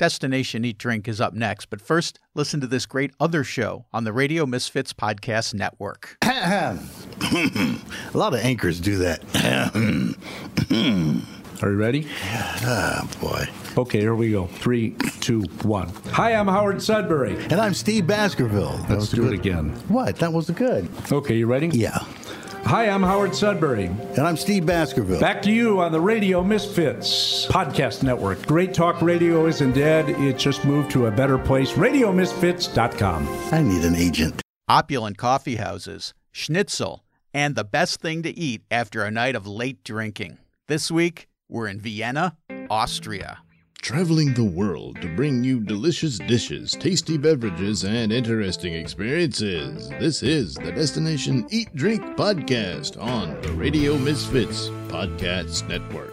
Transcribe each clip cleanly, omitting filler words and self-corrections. Destination Eat Drink is up next, but first, listen to this great other show on the Radio Misfits Podcast Network. A lot of anchors do that. Are you ready? Ah, oh, boy. Okay, here we go. 3, 2, 1. Hi, I'm Howard Sudbury. And I'm Steve Baskerville. Let's do it again. What? That was good. Okay, you ready? Yeah. Hi, I'm Howard Sudbury. And I'm Steve Baskerville. Back to you on the Radio Misfits Podcast Network. Great talk radio isn't dead. It just moved to a better place. RadioMisfits.com. I need an agent. Opulent coffee houses, schnitzel, and the best thing to eat after a night of late drinking. This week, we're in Vienna, Austria. Traveling the world to bring you delicious dishes, tasty beverages, and interesting experiences. This is the Destination Eat Drink podcast on the Radio Misfits Podcast Network.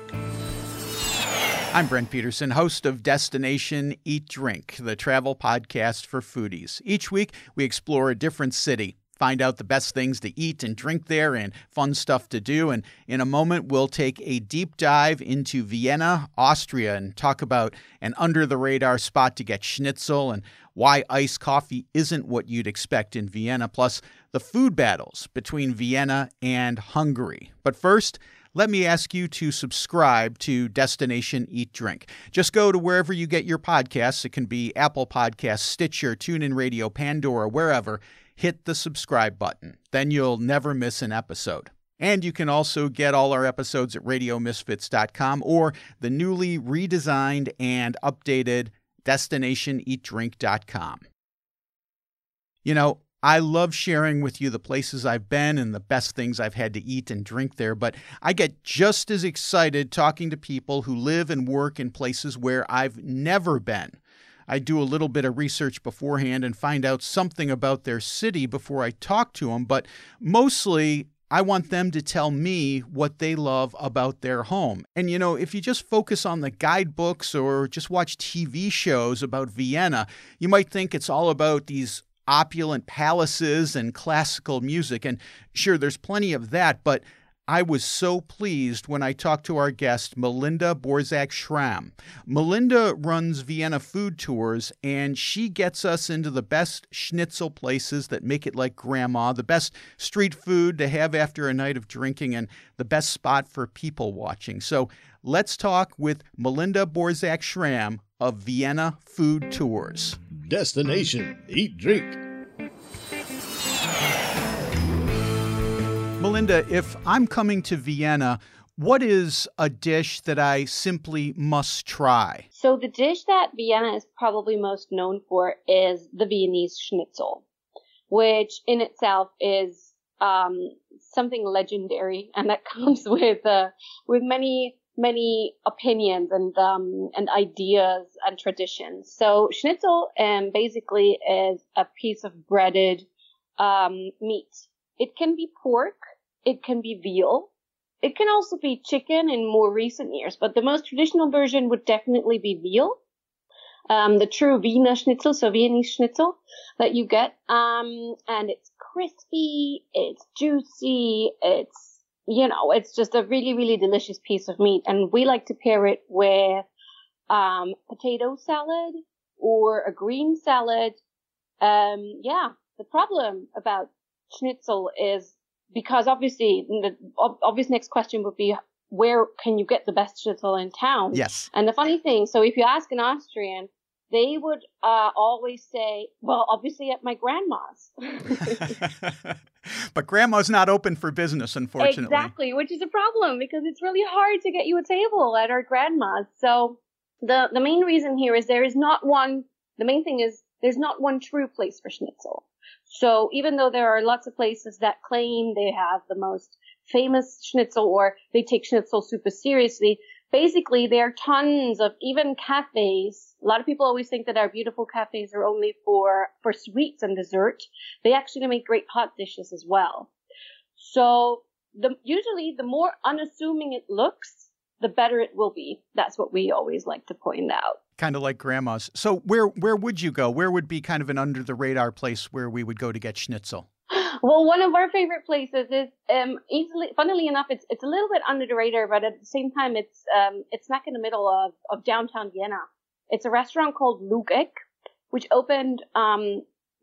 I'm Brent Peterson, host of Destination Eat Drink, the travel podcast for foodies. Each week, we explore a different city, find out the best things to eat and drink there and fun stuff to do. And in a moment, we'll take a deep dive into Vienna, Austria, and talk about an under-the-radar spot to get schnitzel and why iced coffee isn't what you'd expect in Vienna, plus the food battles between Vienna and Hungary. But first, let me ask you to subscribe to Destination Eat Drink. Just go to wherever you get your podcasts. It can be Apple Podcasts, Stitcher, TuneIn Radio, Pandora, wherever. Hit the subscribe button. Then you'll never miss an episode. And you can also get all our episodes at radiomisfits.com or the newly redesigned and updated destinationeatdrink.com. You know, I love sharing with you the places I've been and the best things I've had to eat and drink there, but I get just as excited talking to people who live and work in places where I've never been. I do a little bit of research beforehand and find out something about their city before I talk to them, but mostly I want them to tell me what they love about their home. And, you know, if you just focus on the guidebooks or just watch TV shows about Vienna, you might think it's all about these opulent palaces and classical music. And sure, there's plenty of that, but I was so pleased when I talked to our guest, Melinda Borsak-Schramm. Melinda runs Vienna Food Tours, and she gets us into the best schnitzel places that make it like grandma, the best street food to have after a night of drinking, and the best spot for people watching. So let's talk with Melinda Borsak-Schramm of Vienna Food Tours. Destination Eat Drink. Melinda, if I'm coming to Vienna, what is a dish that I simply must try? So the dish that Vienna is probably most known for is the Viennese schnitzel, which in itself is something legendary, and that comes with many opinions and ideas and traditions. So schnitzel basically is a piece of breaded meat. It can be pork, it can be veal, it can also be chicken in more recent years, but the most traditional version would definitely be veal, the true Wiener schnitzel, so Viennese schnitzel that you get, and it's crispy, it's juicy, it's, you know, it's just a really, really delicious piece of meat, and we like to pair it with potato salad or a green salad. The problem about schnitzel is, because obviously the obvious next question would be, where can you get the best schnitzel in town? Yes. And the funny thing, so if you ask an Austrian, they would always say, well, obviously at my grandma's. But grandma's not open for business, unfortunately. Exactly, which is a problem because it's really hard to get you a table at our grandma's. So the main reason here is the main thing is there's not one true place for schnitzel. So even though there are lots of places that claim they have the most famous schnitzel or they take schnitzel super seriously, basically there are tons of even cafes. A lot of people always think that our beautiful cafes are only for sweets and dessert. They actually make great hot dishes as well. So usually the more unassuming it looks, the better it will be. That's what we always like to point out. Kind of like grandma's. So where would you go? Where would be kind of an under-the-radar place where we would go to get schnitzel? Well, one of our favorite places is funnily enough, it's a little bit under the radar, but at the same time, it's smack in the middle of downtown Vienna. It's a restaurant called Lugek, which opened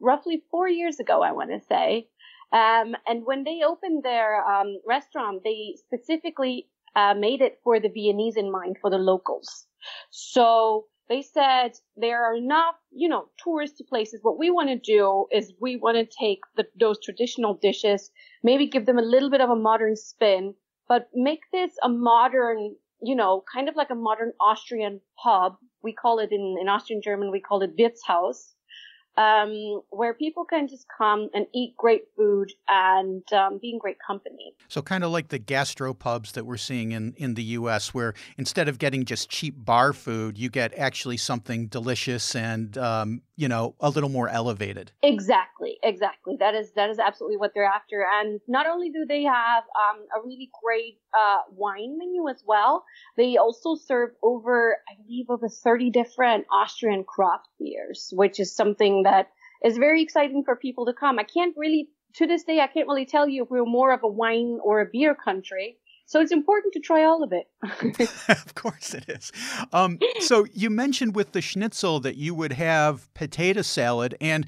roughly 4 years ago, I want to say. And when they opened their restaurant, they specifically made it for the Viennese in mind, for the locals. So they said there are enough, touristy places. What we want to do is we want to take those traditional dishes, maybe give them a little bit of a modern spin, but make this a modern, kind of like a modern Austrian pub. We call it in Austrian German, we call it Wirtshaus, where people can just come and eat great food and be in great company. So kind of like the gastropubs that we're seeing in the U.S., where instead of getting just cheap bar food, you get actually something delicious and, a little more elevated. Exactly. That is absolutely what they're after. And not only do they have a really great wine menu as well, they also serve over 30 different Austrian craft beers, which is something that is very exciting for people to come. I can't really tell you if we're more of a wine or a beer country. So it's important to try all of it. Of course it is. So you mentioned with the schnitzel that you would have potato salad, and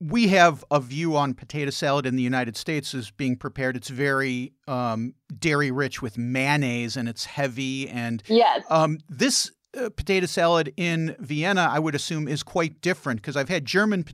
we have a view on potato salad in the United States as being prepared. It's very dairy rich with mayonnaise, and it's heavy. And yes. This potato salad in Vienna, I would assume, is quite different, because I've had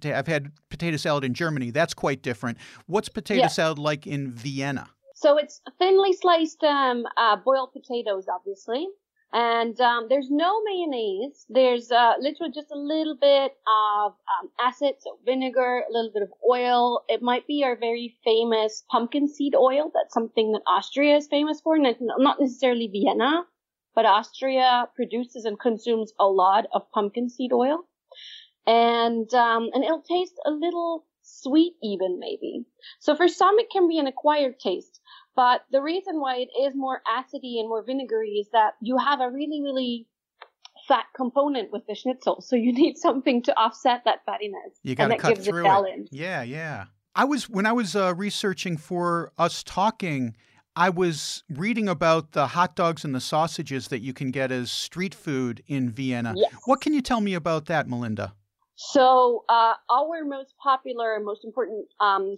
I've had potato salad in Germany. That's quite different. What's potato salad like in Vienna? So it's thinly sliced boiled potatoes, obviously, and there's no mayonnaise. There's literally just a little bit of acid, so vinegar, a little bit of oil. It might be our very famous pumpkin seed oil. That's something that Austria is famous for, not necessarily Vienna, but Austria produces and consumes a lot of pumpkin seed oil, and it'll taste a little sweet even, maybe. So for some, it can be an acquired taste. But the reason why it is more acidy and more vinegary is that you have a really, really fat component with the schnitzel. So you need something to offset that fattiness. You got to cut through it. Yeah. When I was researching for us talking, I was reading about the hot dogs and the sausages that you can get as street food in Vienna. Yes. What can you tell me about that, Melinda? So our most popular, most important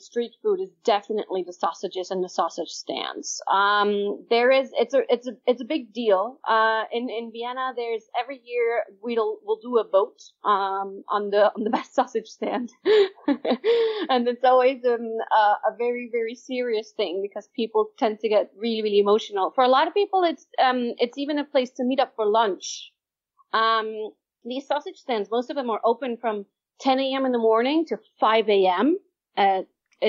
street food is definitely the sausages and the sausage stands. It's a big deal. In Vienna, there's every year we'll do a vote on the best sausage stand, and it's always a very, very serious thing because people tend to get really, really emotional. For a lot of people, it's even a place to meet up for lunch. These sausage stands, most of them are open from 10 a.m. in the morning to 5 a.m. in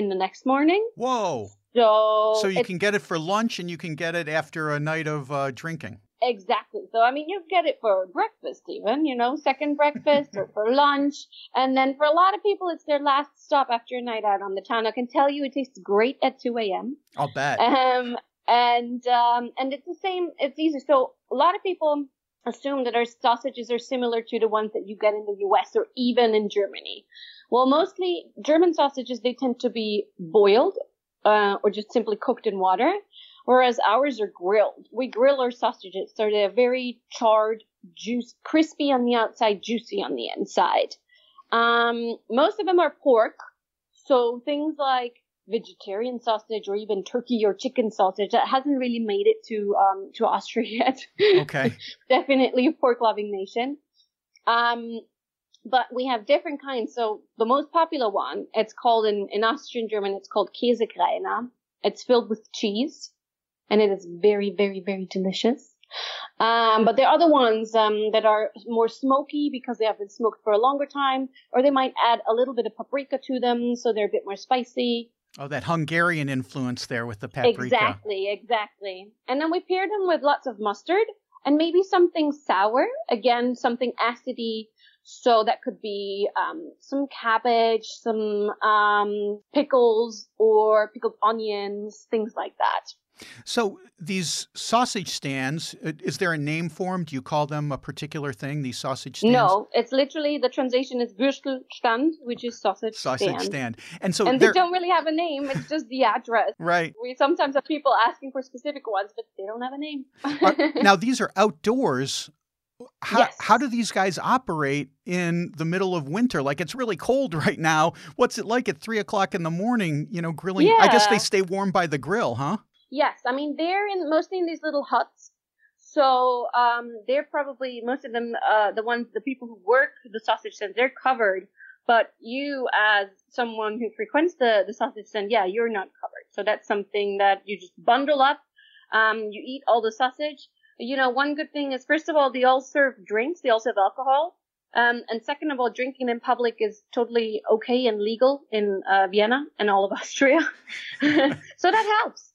the next morning. Whoa. So you can get it for lunch and you can get it after a night of drinking. Exactly. So, you get it for breakfast even, second breakfast or for lunch. And then for a lot of people, it's their last stop after a night out on the town. I can tell you it tastes great at 2 a.m. I'll bet. And it's the same. It's easy. So a lot of people assume that our sausages are similar to the ones that you get in the U.S. or even in Germany. Well, mostly German sausages, they tend to be boiled or just simply cooked in water, whereas ours are grilled. We grill our sausages, so they're very charred, juicy, crispy on the outside, juicy on the inside. Most of them are pork, so things like vegetarian sausage or even turkey or chicken sausage that hasn't really made it to Austria yet. Okay. Definitely a pork loving nation. But we have different kinds. So the most popular one, it's called in Austrian German, it's called Käsekreiner. It's filled with cheese and it is very, very, very delicious. But there are other ones that are more smoky because they have been smoked for a longer time, or they might add a little bit of paprika to them, so they're a bit more spicy. Oh, that Hungarian influence there with the paprika. Exactly. And then we pair them with lots of mustard and maybe something sour, again, something acidy. So that could be some cabbage, some pickles or pickled onions, things like that. So these sausage stands, is there a name for them? Do you call them a particular thing, these sausage stands? No, it's literally, the translation is Würstelstand, which is sausage stand. And they don't really have a name. It's just the address. Right. We sometimes have people asking for specific ones, but they don't have a name. Now, these are outdoors. How do these guys operate in the middle of winter? Like, it's really cold right now. What's it like at 3 o'clock in the morning, you know, grilling? Yeah. I guess they stay warm by the grill, huh? Yes. I mean, they're mostly in these little huts. So they're probably, most of them, the people who work the sausage stand, they're covered. But you, as someone who frequents the sausage stand, you're not covered. So that's something that you just bundle up. You eat all the sausage. You know, one good thing is, first of all, they all serve drinks. They also have alcohol. And second of all, drinking in public is totally okay and legal in Vienna and all of Austria. So that helps.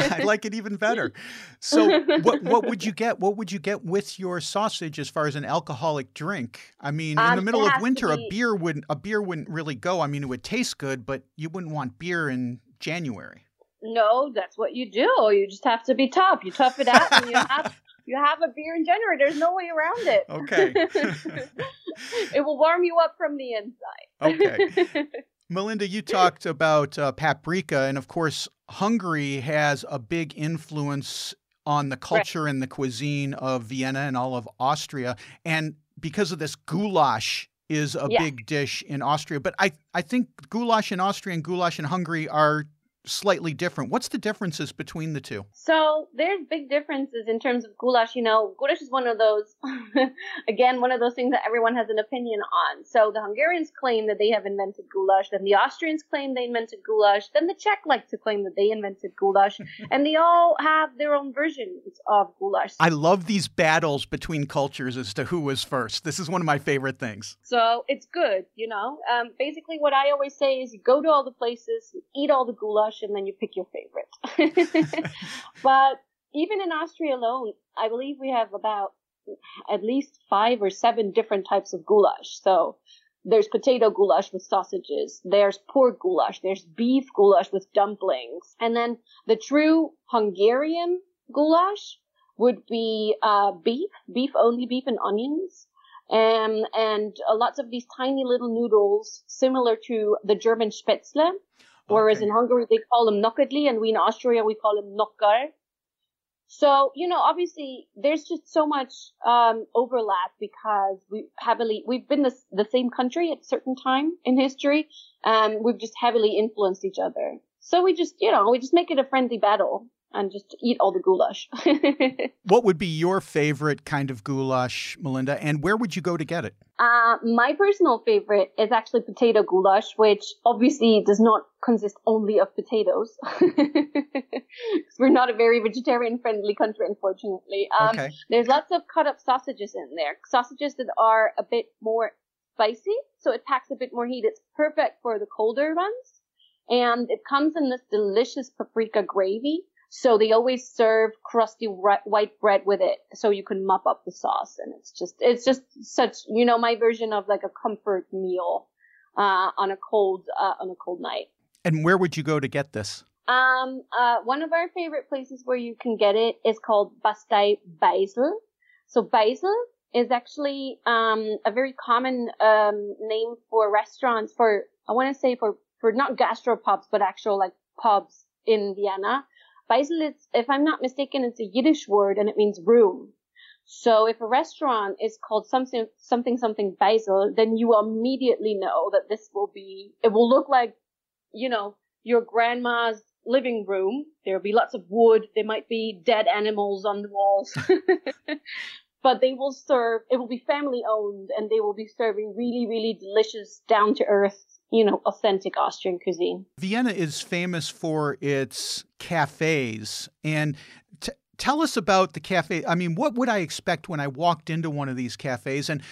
I like it even better. So what would you get? What would you get with your sausage as far as an alcoholic drink? I mean, in the middle of winter, a beer wouldn't really go. I mean, it would taste good, but you wouldn't want beer in January. No, that's what you do. You just have to be tough. You tough it out, and you have a beer in January. There's no way around it. Okay. It will warm you up from the inside. Okay. Melinda, you talked about paprika, and of course, Hungary has a big influence on the culture and the cuisine of Vienna and all of Austria. And because of this, goulash is a big dish in Austria. But I think goulash in Austria and goulash in Hungary are slightly different. What's the differences between the two? So there's big differences in terms of goulash. You know, goulash is one of those, again, one of those things that everyone has an opinion on. So the Hungarians claim that they have invented goulash. Then the Austrians claim they invented goulash. Then the Czech like to claim that they invented goulash. And they all have their own versions of goulash. I love these battles between cultures as to who was first. This is one of my favorite things. So it's good, you know. Basically, what I always say is you go to all the places, you eat all the goulash, and then you pick your favorite. But even in Austria alone, I believe we have about at least 5 or 7 different types of goulash. So there's potato goulash with sausages. There's pork goulash. There's beef goulash with dumplings. And then the true Hungarian goulash would be beef, only beef and onions. And lots of these tiny little noodles similar to the German spätzle. Whereas in Hungary, they call them nokedli, and we in Austria, we call them nokkar. So, you know, obviously, there's just so much overlap because we've been the same country at a certain time in history. We've just heavily influenced each other. So we just make it a friendly battle and just eat all the goulash. What would be your favorite kind of goulash, Melinda, and where would you go to get it? My personal favorite is actually potato goulash, which obviously does not consist only of potatoes. We're not a very vegetarian-friendly country, unfortunately. There's lots of cut-up sausages in there, sausages that are a bit more spicy, so it packs a bit more heat. It's perfect for the colder ones, and it comes in this delicious paprika gravy. So they always serve crusty white bread with it, so you can mop up the sauce, and it's just such, you know, my version of like a comfort meal on a cold night. And where would you go to get this? One of our favorite places where you can get it is called Bastei Beisel. So Beisel is actually a very common name for restaurants for not gastropubs but actual like pubs in Vienna. Beisel is, if I'm not mistaken, it's a Yiddish word and it means room. So if a restaurant is called something Beisel, then you immediately know that it will look like, you know, your grandma's living room. There'll be lots of wood. There might be dead animals on the walls. But it will be family owned and they will be serving really, really delicious, down to earth, you know, authentic Austrian cuisine. Vienna is famous for its cafes. And tell us about the cafe. I mean, what would I expect when I walked into one of these cafes? And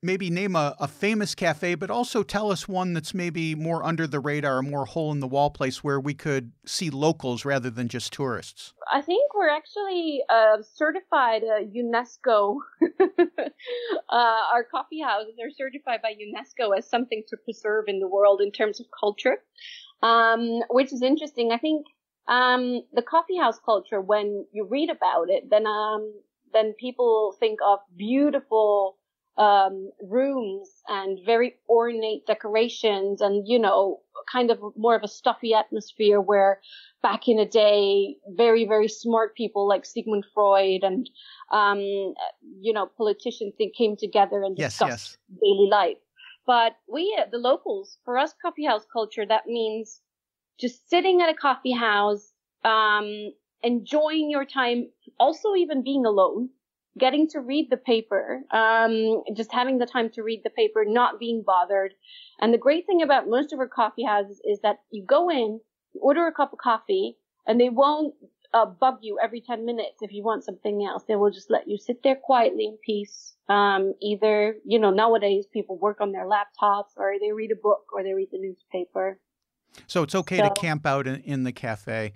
maybe name a famous cafe, but also tell us one that's maybe more under the radar, a more hole-in-the-wall place where we could see locals rather than just tourists. I think we're actually certified UNESCO. Our coffee houses are certified by UNESCO as something to preserve in the world in terms of culture, which is interesting. I think the coffee house culture, when you read about it, then people think of beautiful rooms and very ornate decorations and, you know, kind of more of a stuffy atmosphere where back in the day, very, very smart people like Sigmund Freud and, you know, politicians that came together and discussed daily life. But we, the locals, for us, coffee house culture, that means just sitting at a coffee house, enjoying your time, also even being alone, getting to read the paper, just having the time to read the paper, not being bothered. And the great thing about most of our coffee houses is that you go in, you order a cup of coffee, and they won't bug you every 10 minutes if you want something else. They will just let you sit there quietly in peace. Either, you know, nowadays people work on their laptops or they read a book or they read the newspaper. So it's okay to camp out in the cafe.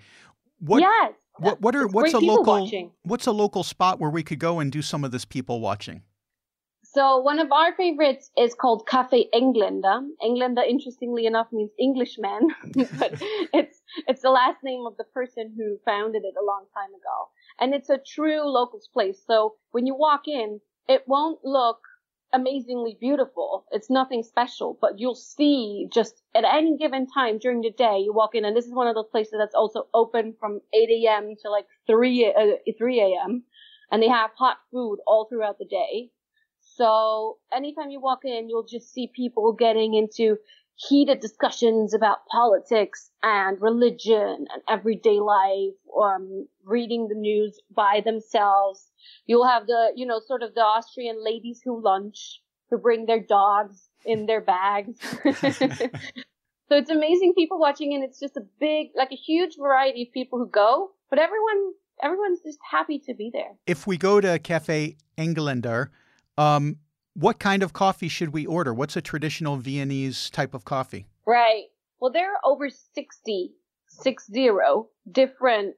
What's a local spot where we could go and do some of this people watching? So one of our favorites is called Café Engländer. Engländer, interestingly enough, means Englishman, but it's the last name of the person who founded it a long time ago. And it's a true locals place. So when you walk in, it won't look amazingly beautiful. It's nothing special, but you'll see just at any given time during the day you walk in, and this is one of those places that's also open from 8 a.m. to like 3 a.m. and they have hot food all throughout the day. So anytime you walk in, you'll just see people getting into heated discussions about politics and religion and everyday life, reading the news by themselves. You'll have the, you know, sort of the Austrian ladies who lunch, who bring their dogs in their bags. So it's amazing people watching, and it's just a big, like a huge variety of people who go, but everyone's just happy to be there. If we go to Café Engländer, what kind of coffee should we order? What's a traditional Viennese type of coffee? Right. Well, there are over 60 different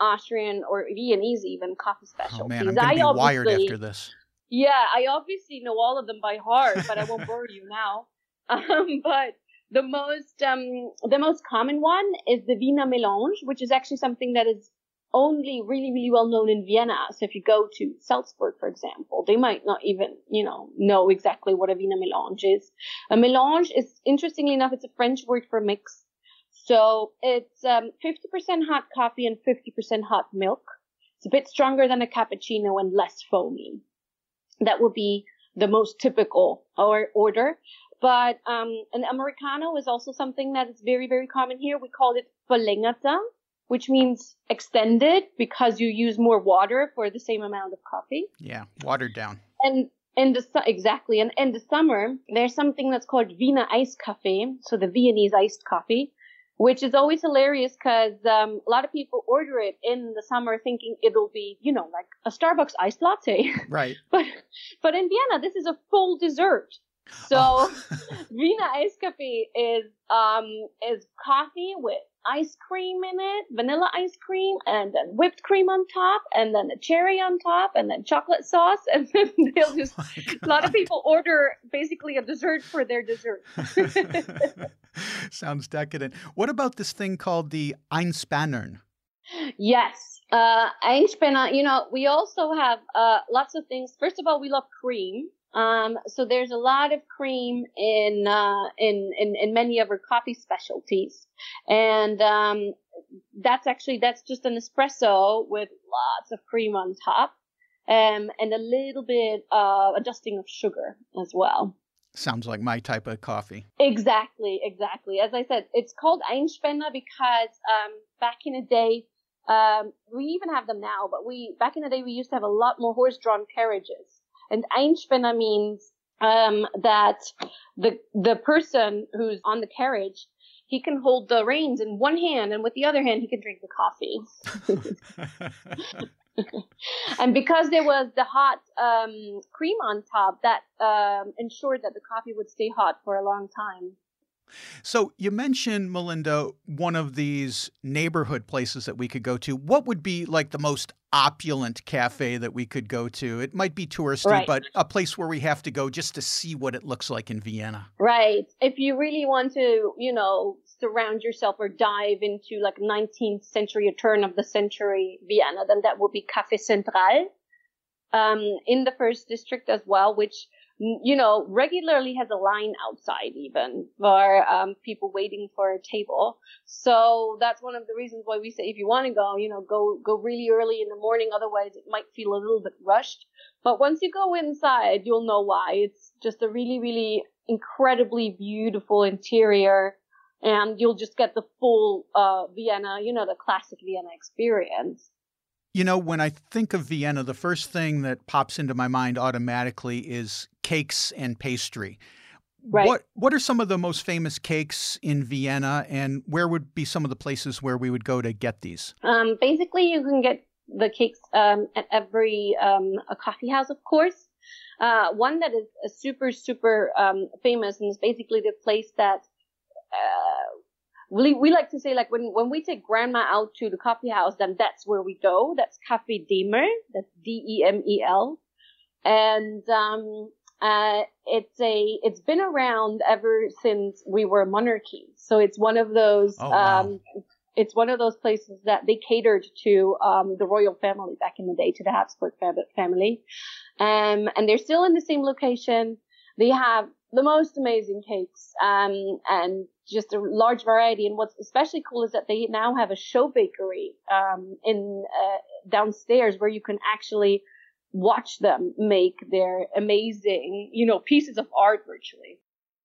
Austrian or Viennese even coffee specialties. Oh man, I'm going to be wired after this. Yeah, I obviously know all of them by heart, but I won't bore you now. But the most common one is the Vienna Melange, which is actually something that is only really, really well known in Vienna. So if you go to Salzburg, for example, they might not even, you know exactly what a Vienna Melange is. A melange is, interestingly enough, it's a French word for mix. So it's 50% hot coffee and 50% hot milk. It's a bit stronger than a cappuccino and less foamy. That would be the most typical order. But an Americano is also something that is very, very common here. We call it Falingata, which means extended because you use more water for the same amount of coffee. Yeah, watered down. And exactly. And in the summer, there's something that's called Wiener Eiskaffee, so the Viennese iced coffee, which is always hilarious because a lot of people order it in the summer thinking it'll be, you know, like a Starbucks iced latte. Right. But in Vienna, this is a full dessert. So Wiener Eiskaffee is coffee with ice cream in it, vanilla ice cream, and then whipped cream on top, and then a cherry on top, and then chocolate sauce, and then they'll just a lot of people order basically a dessert for their dessert. Sounds decadent. What about this thing called the Einspänner? Yes, Einspänner, you know, we also have lots of things. First of all, we love cream. So there's a lot of cream in many of our coffee specialties. And, that's just an espresso with lots of cream on top. And a little bit, a dusting of sugar as well. Sounds like my type of coffee. Exactly. As I said, it's called Einspänner because, back in the day, we even have them now, but back in the day, we used to have a lot more horse-drawn carriages. And Einspänner means that the person who's on the carriage, he can hold the reins in one hand, and with the other hand, he can drink the coffee. And because there was the hot cream on top, that ensured that the coffee would stay hot for a long time. So you mentioned, Melinda, one of these neighborhood places that we could go to. What would be like the most opulent cafe that we could go to? It might be touristy, right, but a place where we have to go just to see what it looks like in Vienna. Right. If you really want to, you know, surround yourself or dive into like 19th century or turn of the century Vienna, then that would be Café Central in the first district as well, which you know, regularly has a line outside even for people waiting for a table. So that's one of the reasons why we say if you want to go, you know, go really early in the morning. Otherwise, it might feel a little bit rushed. But once you go inside, you'll know why. It's just a really, really incredibly beautiful interior. And you'll just get the full Vienna, you know, the classic Vienna experience. You know, when I think of Vienna, the first thing that pops into my mind automatically is cakes and pastry. Right. What are some of the most famous cakes in Vienna, and where would be some of the places where we would go to get these? Basically, you can get the cakes at every a coffee house, of course. One that is super, super famous, and is basically the place that we like to say, like, when we take grandma out to the coffee house, then that's where we go. That's Café Demel. That's D-E-M-E-L. And it's been around ever since we were a monarchy. So it's one of those it's one of those places that they catered to the royal family back in the day, to the Habsburg family. And they're still in the same location. They have the most amazing cakes and just a large variety. And what's especially cool is that they now have a show bakery downstairs where you can actually watch them make their amazing, you know, pieces of art virtually.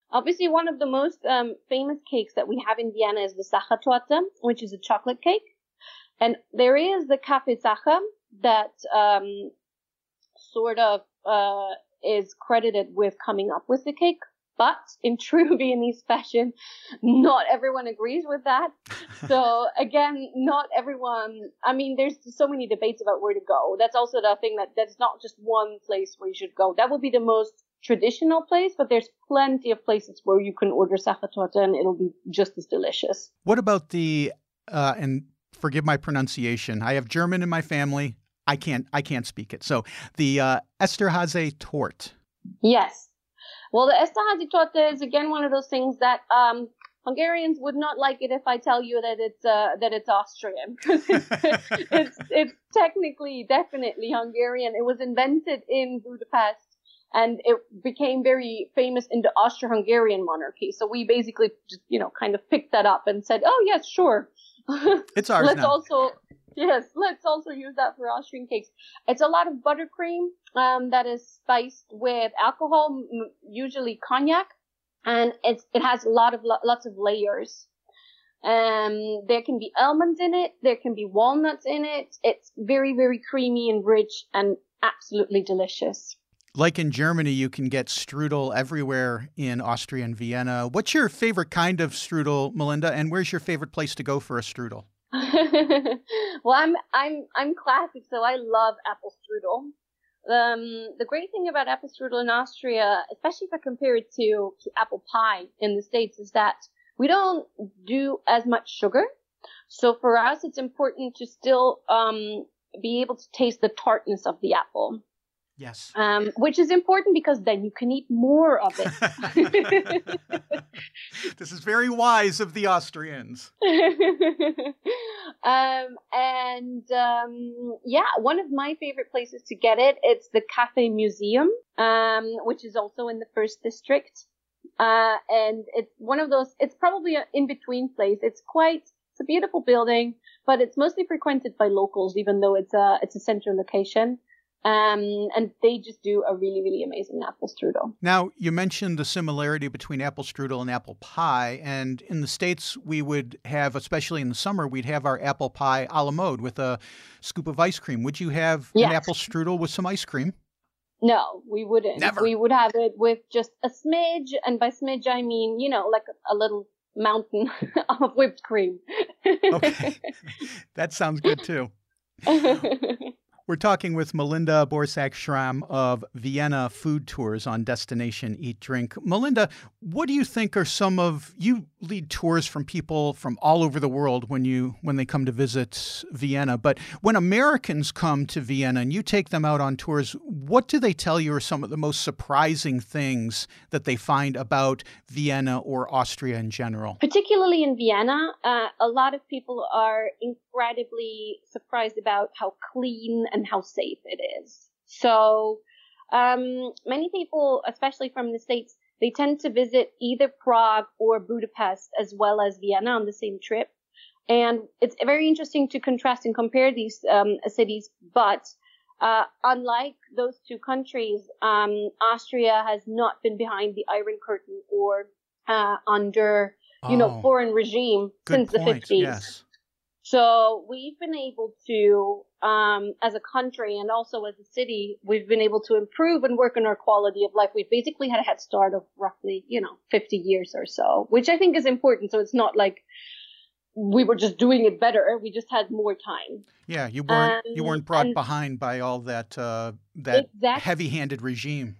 Obviously, one of the most famous cakes that we have in Vienna is the Sachertorte, which is a chocolate cake. And there is the Café Sacher that sort of is credited with coming up with the cake, but in true Viennese fashion, not everyone agrees with that. So again, not everyone, I mean, there's so many debates about where to go. That's also the thing, that's not just one place where you should go. That would be the most traditional place, but there's plenty of places where you can order Sachertorte and it'll be just as delicious. What about the, and forgive my pronunciation, I have German in my family. I can't speak it. So the Esterházy Torte. Yes. Well, the Esterházy Torte is again one of those things that Hungarians would not like it if I tell you that it's Austrian, because it's technically definitely Hungarian. It was invented in Budapest and it became very famous in the Austro-Hungarian monarchy. So we basically just, you know, kind of picked that up and said, "Oh yes, sure, it's ours." Let's also use that for Austrian cakes. It's a lot of buttercream that is spiced with alcohol, usually cognac, and it has lots of layers. There can be almonds in it, there can be walnuts in it. It's very, very creamy and rich and absolutely delicious. Like in Germany, you can get strudel everywhere in Austria and Vienna. What's your favorite kind of strudel, Melinda, and where's your favorite place to go for a strudel? Well, I'm classic, so I love apple strudel. The great thing about apple strudel in Austria, especially if I compare it to apple pie in the States, is that we don't do as much sugar. So for us, it's important to still be able to taste the tartness of the apple. Yes. Which is important because then you can eat more of it. This is very wise of the Austrians. One of my favorite places to get it, it's the Café Museum, which is also in the first district. And it's one of those, it's probably an in-between place. It's a beautiful building, but it's mostly frequented by locals, even though it's a central location. And they just do a really, really amazing apple strudel. Now, you mentioned the similarity between apple strudel and apple pie. And in the States, we would have, especially in the summer, we'd have our apple pie a la mode with a scoop of ice cream. Would you have an apple strudel with some ice cream? No, we wouldn't. Never. We would have it with just a smidge. And by smidge, I mean, you know, like a little mountain of whipped cream. Okay. That sounds good, too. We're talking with Melinda Borsak-Schramm of Vienna Food Tours on Destination Eat Drink. Melinda, what do you think are you lead tours from people from all over the world when they come to visit Vienna, but when Americans come to Vienna and you take them out on tours, what do they tell you are some of the most surprising things that they find about Vienna or Austria in general? Particularly in Vienna, a lot of people are incredibly surprised about how clean and how safe it is. So Many people, especially from the States, they tend to visit either Prague or Budapest as well as Vienna on the same trip. And it's very interesting to contrast and compare these cities. But unlike those two countries, Austria has not been behind the Iron Curtain or under, foreign regime since the 1950s. Yes. So we've been able to, as a country and also as a city, we've been able to improve and work on our quality of life. We've basically had a head start of roughly, 50 years or so, which I think is important. So it's not like we were just doing it better. We just had more time. Yeah, you weren't brought behind by all that heavy-handed regime.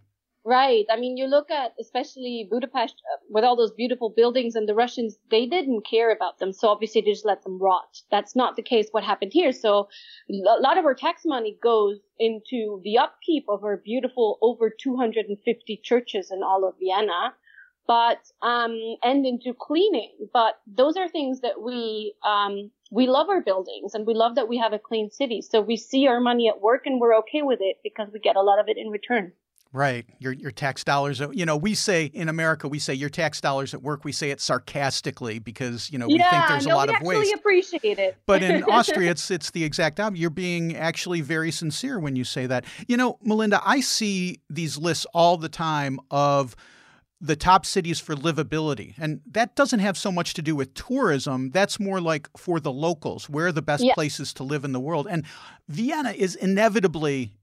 Right. I mean, you look at especially Budapest with all those beautiful buildings, and the Russians, they didn't care about them. So obviously they just let them rot. That's not the case what happened here. So a lot of our tax money goes into the upkeep of our beautiful over 250 churches in all of Vienna, but, and into cleaning. But those are things that we love our buildings and we love that we have a clean city. So we see our money at work and we're okay with it because we get a lot of it in return. Right. Your tax dollars, we say in America, we say your tax dollars at work. We say it sarcastically because, we think there's a lot of waste. Yeah, we actually appreciate it. But in Austria, it's the exact opposite. You're being actually very sincere when you say that. Melinda, I see these lists all the time of the top cities for livability. And that doesn't have so much to do with tourism. That's more like for the locals. Where are the best places to live in the world? And Vienna is inevitably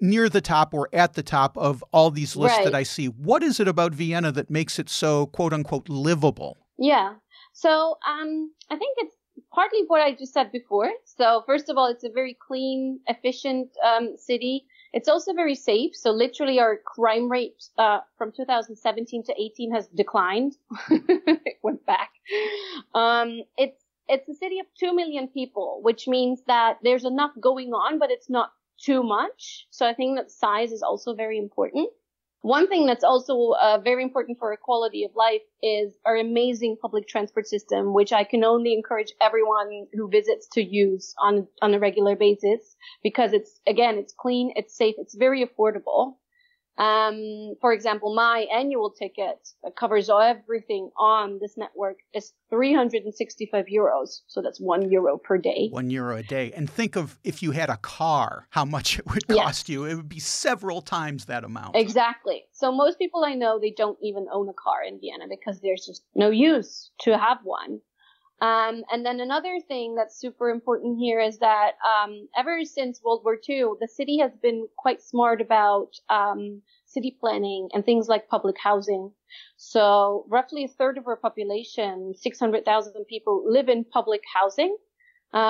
near the top or at the top of all these lists that I see. What is it about Vienna that makes it so, quote unquote, livable? Yeah. So I think it's partly what I just said before. So first of all, it's a very clean, efficient city. It's also very safe. So literally our crime rate from 2017 to 18 has declined. It went back. It's a city of 2 million people, which means that there's enough going on, but it's not too much. So I think that size is also very important. One thing that's also very important for our quality of life is our amazing public transport system, which I can only encourage everyone who visits to use on a regular basis, because it's clean, it's safe, it's very affordable. For example, my annual ticket that covers everything on this network is 365 euros. So that's €1 per day. €1 a day. And think of if you had a car, how much it would cost you. It would be several times that amount. Exactly. So most people I know, they don't even own a car in Vienna because there's just no use to have one. And then another thing that's super important here is that ever since World War II, the city has been quite smart about city planning and things like public housing. So roughly a third of our population, 600,000 people, live in public housing,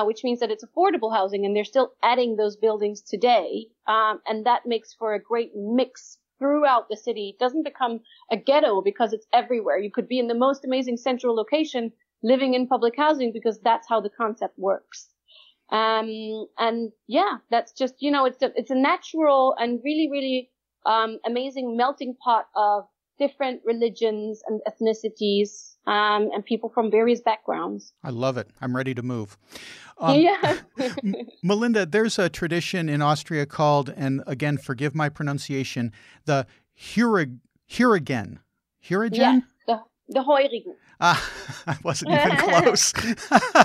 which means that it's affordable housing, and they're still adding those buildings today. And that makes for a great mix throughout the city. It doesn't become a ghetto because it's everywhere. You could be in the most amazing central location living in public housing, because that's how the concept works. That's just, it's a natural and really, really amazing melting pot of different religions and ethnicities and people from various backgrounds. I love it. I'm ready to move. Melinda, there's a tradition in Austria called, and again, forgive my pronunciation, the Heurigen. Heurigen? Yeah. The Heurigen. I wasn't even close.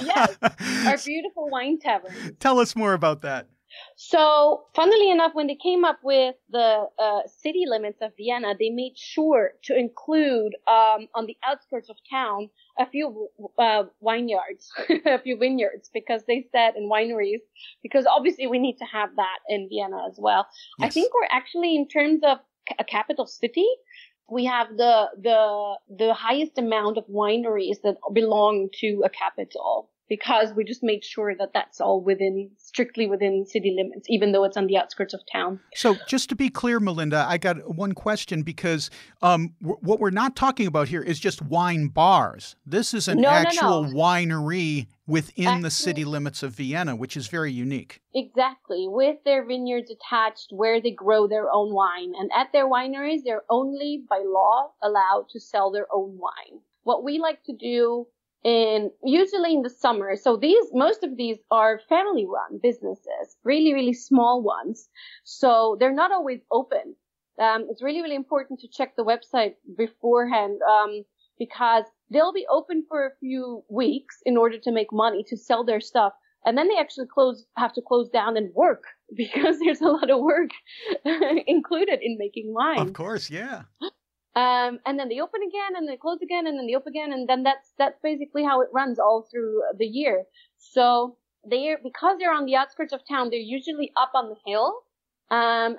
Yes, our beautiful wine tavern. Tell us more about that. So, funnily enough, when they came up with the city limits of Vienna, they made sure to include on the outskirts of town a few vineyards, a few vineyards, because they said, and wineries, because obviously we need to have that in Vienna as well. Yes. I think we're actually, in terms of a capital city, we have the highest amount of wineries that belong to a capital, because we just made sure that that's all strictly within city limits, even though it's on the outskirts of town. So just to be clear, Melinda, I got one question, because what we're not talking about here is just wine bars. This is an actual winery within the city limits of Vienna, which is very unique. Exactly. With their vineyards attached, where they grow their own wine. And at their wineries, they're only by law allowed to sell their own wine. What we like to do and usually in the summer. So these, most of these are family run businesses, really, really small ones. So they're not always open. It's really, really important to check the website beforehand, because they'll be open for a few weeks in order to make money to sell their stuff. And then they actually have to close down and work, because there's a lot of work included in making wine. Of course. Yeah. And then they open again, and they close again, and then they open again. And then that's basically how it runs all through the year. So because they're on the outskirts of town, they're usually up on the hill. And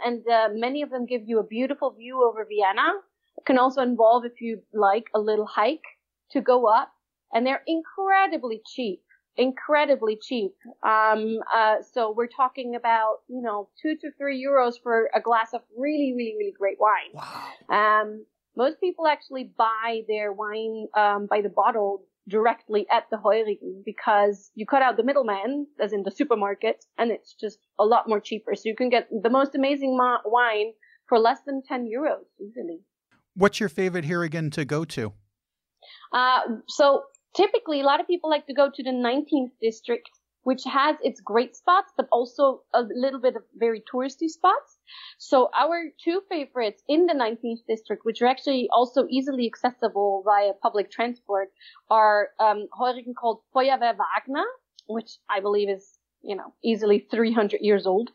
many of them give you a beautiful view over Vienna. It can also involve, if you like, a little hike to go up, and they're incredibly cheap. So we're talking about, you know, €2 to €3 for a glass of really, really, really great wine. Wow. Most people actually buy their wine, by the bottle directly at the Heurigen, because you cut out the middleman, as in the supermarket, and it's just a lot more cheaper. So you can get the most amazing wine for less than €10 usually. What's your favorite Heurigen to go to? So typically, a lot of people like to go to the 19th district, which has its great spots, but also a little bit of very touristy spots. So our two favorites in the 19th district, which are actually also easily accessible via public transport, are Heurigen called Feuerwehr Wagner, which I believe is, you know, easily 300 years old,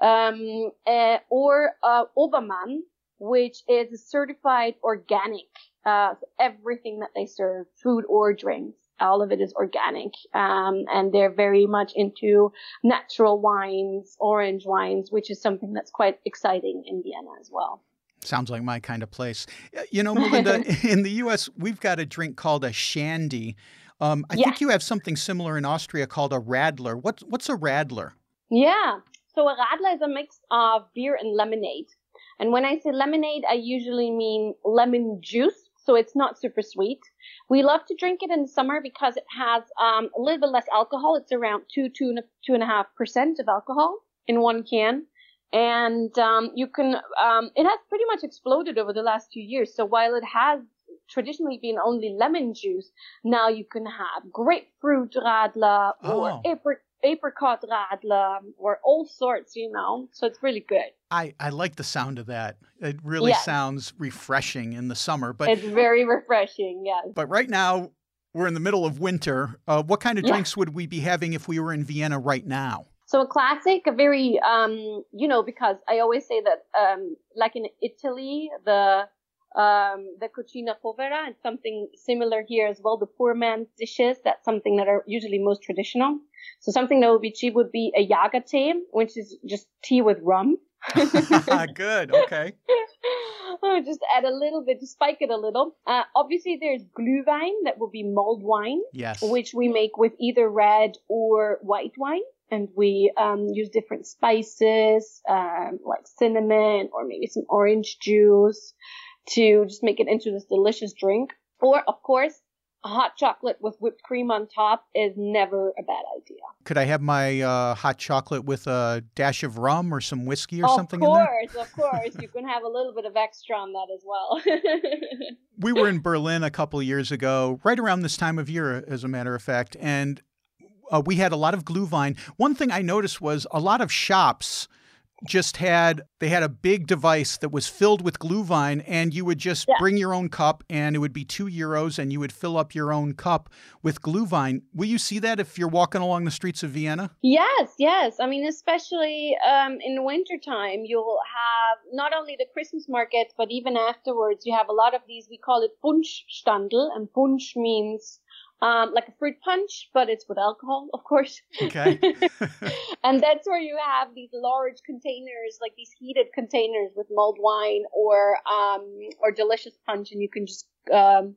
or Obermann, which is a certified organic. Everything that they serve, food or drinks, all of it is organic. And they're very much into natural wines, orange wines, which is something that's quite exciting in Vienna as well. Sounds like my kind of place. You know, Melinda, in the U.S., we've got a drink called a Shandy. I think you have something similar in Austria called a Radler. What's a Radler? Yeah. So a Radler is a mix of beer and lemonade. And when I say lemonade, I usually mean lemon juice. So it's not super sweet. We love to drink it in the summer because it has a little bit less alcohol. It's around 2.5% of alcohol in one can. And it has pretty much exploded over the last few years. So while it has traditionally been only lemon juice, now you can have grapefruit radler or apricot radler or all sorts, you know. So it's really good. I like the sound of that. It really sounds refreshing in the summer. But it's very refreshing, yes. But right now, we're in the middle of winter. What kind of drinks would we be having if we were in Vienna right now? So a classic, a very, because I always say that, like in Italy, the cucina povera, and something similar here as well, the poor man's dishes, that's something that are usually most traditional. So something that would be cheap would be a Jager tea, which is just tea with rum. Good. Okay. Just add a little bit, spike it a little. Obviously, there's Glühwein, that would be mulled wine, which we make with either red or white wine. And we use different spices, like cinnamon or maybe some orange juice, to just make it into this delicious drink. Or, of course, hot chocolate with whipped cream on top is never a bad idea. Could I have my hot chocolate with a dash of rum or some whiskey or something in there? Of course. You can have a little bit of extra on that as well. We were in Berlin a couple of years ago, right around this time of year, as a matter of fact, and we had a lot of Glühwein. One thing I noticed was a lot of shops had a big device that was filled with Glühwein, and you would just bring your own cup, and it would be €2, and you would fill up your own cup with Glühwein. Will you see that if you're walking along the streets of Vienna? Yes. I mean, especially in wintertime, you'll have not only the Christmas markets, but even afterwards, you have a lot of these. We call it Punschstandel, and Punsch means like a fruit punch, but it's with alcohol, of course. Okay. And that's where you have these large containers, like these heated containers with mulled wine or delicious punch, and you can just go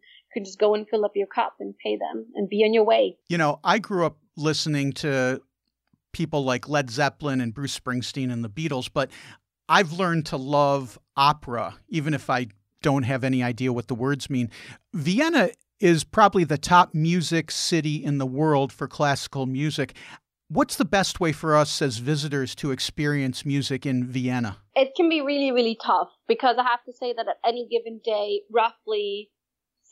and fill up your cup and pay them and be on your way. You know, I grew up listening to people like Led Zeppelin and Bruce Springsteen and the Beatles, but I've learned to love opera, even if I don't have any idea what the words mean. Vienna is probably the top music city in the world for classical music. What's the best way for us as visitors to experience music in Vienna? It can be really, really tough, because I have to say that at any given day, roughly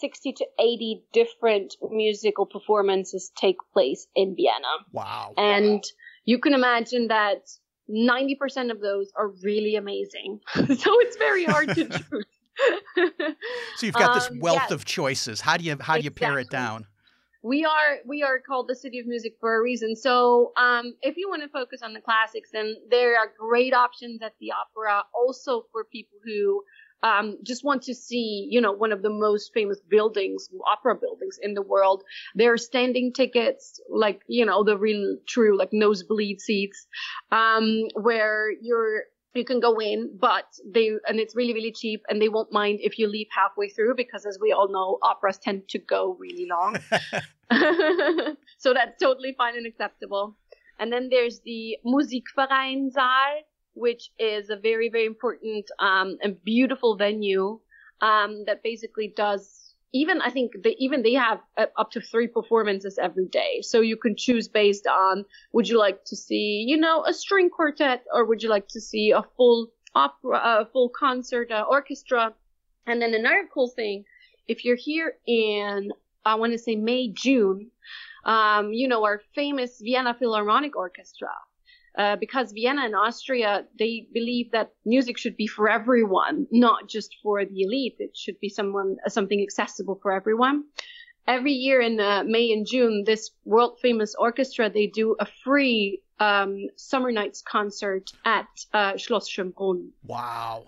60 to 80 different musical performances take place in Vienna. Wow. And you can imagine that 90% of those are really amazing. So it's very hard to choose. So you've got this wealth of choices. How do you pare it down? We are called the City of Music for a reason. So if you want to focus on the classics, then there are great options at the opera. Also for people who just want to see, one of the most famous buildings, opera buildings in the world. There are standing tickets, like, the real true, like nosebleed seats, where you can go in, and it's really, really cheap, and they won't mind if you leave halfway through, because as we all know, operas tend to go really long. So that's totally fine and acceptable. And then there's the Musikverein Saal, which is a very, very important and beautiful venue that basically does, they have up to 3 performances every day. So you can choose based on, would you like to see, a string quartet, or would you like to see a full opera, a full concert, orchestra? And then another cool thing, if you're here in, I want to say May, June, our famous Vienna Philharmonic Orchestra. Because Vienna and Austria, they believe that music should be for everyone, not just for the elite. It should be something accessible for everyone. Every year in May and June, this world-famous orchestra, they do a free summer nights concert at Schloss Schönbrunn. Wow.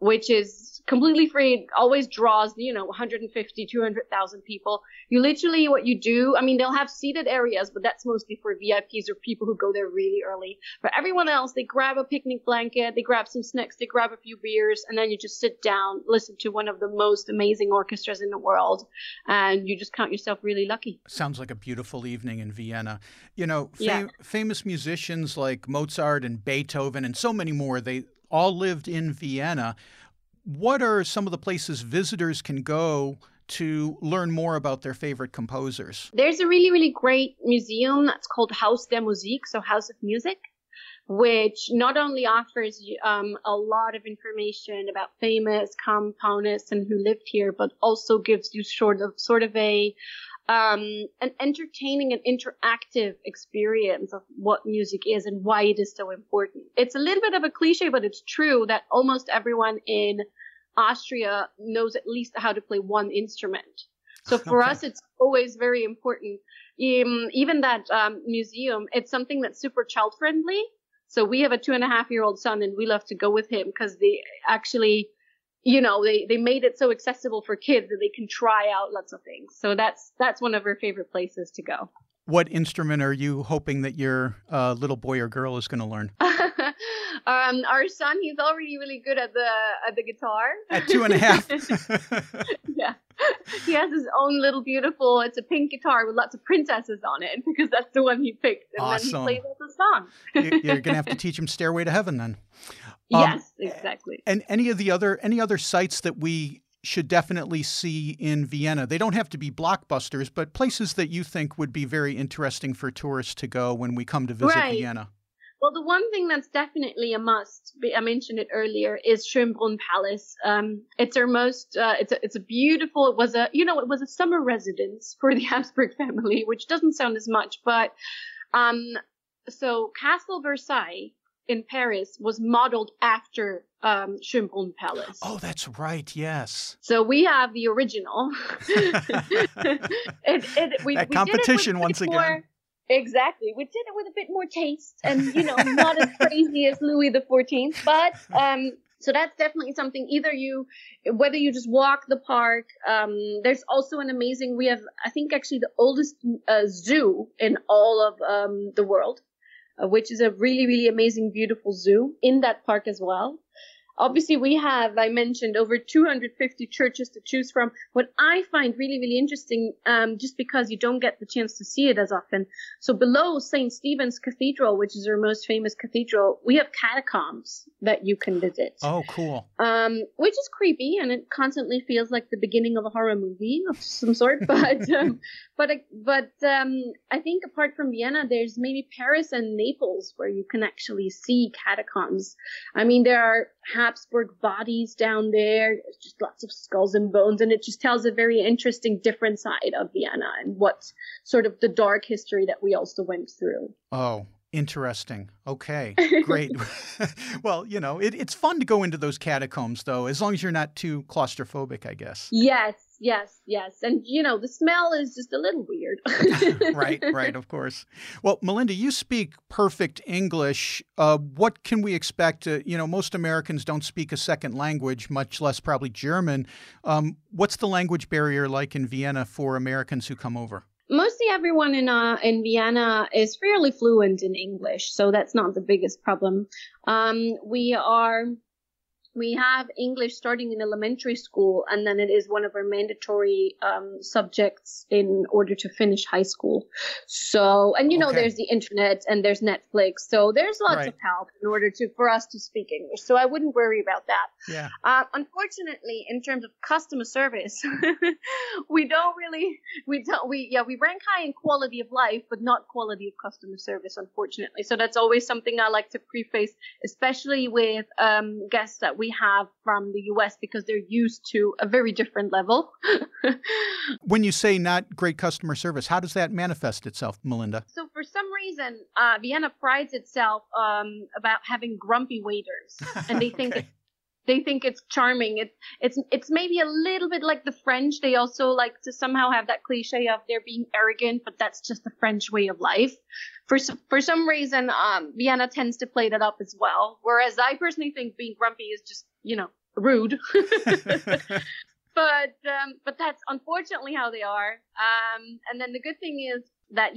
Which is completely free. It always draws, 150, 200,000 people. You literally, what you do, they'll have seated areas, but that's mostly for VIPs or people who go there really early. For everyone else, they grab a picnic blanket, they grab some snacks, they grab a few beers, and then you just sit down, listen to one of the most amazing orchestras in the world, and you just count yourself really lucky. Sounds like a beautiful evening in Vienna. Famous musicians like Mozart and Beethoven and so many more, they all lived in Vienna. What are some of the places visitors can go to learn more about their favorite composers? There's a really, really great museum that's called Haus der Musik, so House of Music, which not only offers a lot of information about famous components and who lived here, but also gives you sort of a an entertaining and interactive experience of what music is and why it is so important. It's a little bit of a cliche, but it's true that almost everyone in Austria knows at least how to play one instrument. So for us, it's always very important. Even that museum, it's something that's super child-friendly. So we have a 2.5-year-old son, and we love to go with him because they actually... they made it so accessible for kids that they can try out lots of things. So that's one of our favorite places to go. What instrument are you hoping that your little boy or girl is going to learn? Our son, he's already really good at the guitar. At 2.5. Yeah. He has his own little beautiful, it's a pink guitar with lots of princesses on it, because that's the one he picked. And awesome. Then he plays as a song. You're going to have to teach him Stairway to Heaven then. Yes, exactly. And any other sites that we should definitely see in Vienna? They don't have to be blockbusters, but places that you think would be very interesting for tourists to go when we come to visit Vienna. Well, the one thing that's definitely a must, I mentioned it earlier, is Schönbrunn Palace. It's our most, it's a beautiful, it was a summer residence for the Habsburg family, which doesn't sound as much, but, so Castle Versailles in Paris was modeled after Schönbrunn Palace. Oh, that's right. Yes. So we have the original. we competition did it once again. Exactly. We did it with a bit more taste and, not as crazy as Louis XIV. But so that's definitely something. Whether you just walk the park, there's also an amazing, we have, I think, actually the oldest zoo in all of the world, which is a really, really amazing, beautiful zoo in that park as well. Obviously, we have, I mentioned, over 250 churches to choose from. What I find really, really interesting, just because you don't get the chance to see it as often. So below St. Stephen's Cathedral, which is our most famous cathedral, we have catacombs that you can visit. Oh, cool. Which is creepy, and it constantly feels like the beginning of a horror movie of some sort. But I think apart from Vienna, there's maybe Paris and Naples where you can actually see catacombs. There are Habsburg bodies down there. There's just lots of skulls and bones, and it just tells a very interesting, different side of Vienna and what's sort of the dark history that we also went through. Oh, interesting. Okay, great. Well, you know, it's fun to go into those catacombs, though, as long as you're not too claustrophobic, I guess. Yes. And, you know, the smell is just a little weird. Right, of course. Well, Melinda, you speak perfect English. What can we expect? You know, most Americans don't speak a second language, much less probably German. What's the language barrier like in Vienna for Americans who come over? Mostly everyone in Vienna is fairly fluent in English, so that's not the biggest problem. We have English starting in elementary school, and then it is one of our mandatory subjects in order to finish high school. So, and you know, there's the internet and there's Netflix, so there's lots of help in order for us to speak English. So I wouldn't worry about that. Yeah. Unfortunately, in terms of customer service, we rank high in quality of life, but not quality of customer service, unfortunately. So that's always something I like to preface, especially with guests that we have from the US, because they're used to a very different level. When you say not great customer service, how does that manifest itself, Melinda? So for some reason, Vienna prides itself about having grumpy waiters, and they think They think it's charming. It's maybe a little bit like the French. They also like to somehow have that cliche of they're being arrogant, but that's just the French way of life. For some reason, Vienna tends to play that up as well. Whereas I personally think being grumpy is just, you know, rude. But that's unfortunately how they are. And then the good thing is that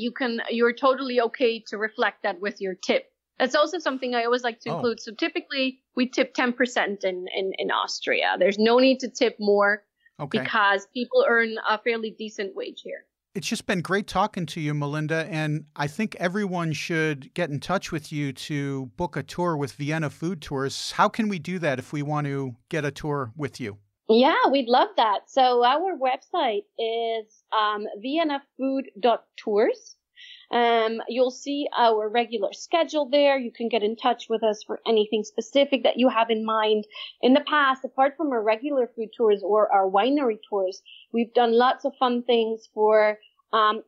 you're totally okay to reflect that with your tip. That's also something I always like to include. So typically we tip 10% in Austria. There's no need to tip more because people earn a fairly decent wage here. It's just been great talking to you, Melinda, and I think everyone should get in touch with you to book a tour with Vienna Food Tours. How can we do that if we want to get a tour with you? Yeah, we'd love that. So our website is viennafood.tours. You'll see our regular schedule there. You can get in touch with us for anything specific that you have in mind. In the past, apart from our regular food tours or our winery tours, we've done lots of fun things for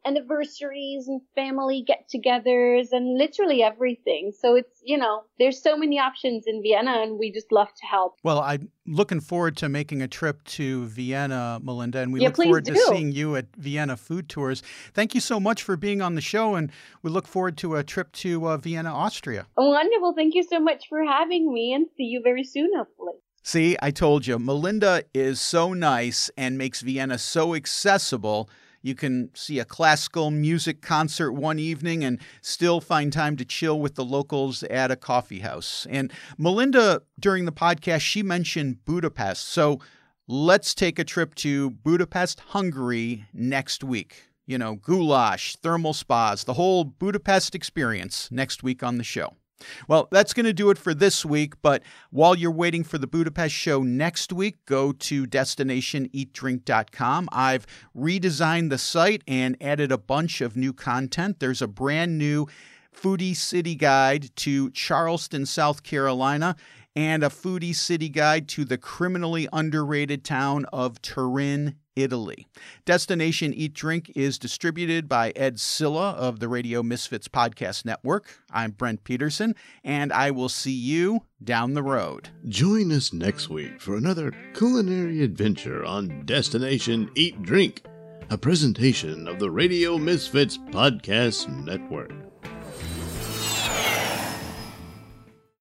anniversaries and family get-togethers and literally everything. So it's, you know, there's so many options in Vienna, and we just love to help. Well, I'm looking forward to making a trip to Vienna, Melinda, and we look forward to seeing you at Vienna Food Tours. Thank you so much for being on the show, and we look forward to a trip to Vienna, Austria. Wonderful. Thank you so much for having me, and see you very soon, hopefully. See, I told you, Melinda is so nice and makes Vienna so accessible. You can see a classical music concert one evening and still find time to chill with the locals at a coffee house. And Melinda, during the podcast, she mentioned Budapest. So let's take a trip to Budapest, Hungary next week. You know, goulash, thermal spas, the whole Budapest experience next week on the show. Well, that's going to do it for this week, but while you're waiting for the Budapest show next week, go to destinationeatdrink.com. I've redesigned the site and added a bunch of new content. There's a brand new foodie city guide to Charleston, South Carolina, and a foodie city guide to the criminally underrated town of Turin, Italy. Destination Eat Drink is distributed by Ed Silla of the Radio Misfits Podcast Network. I'm Brent Peterson, and I will see you down the road. Join us next week for another culinary adventure on Destination Eat Drink, a presentation of the Radio Misfits Podcast Network.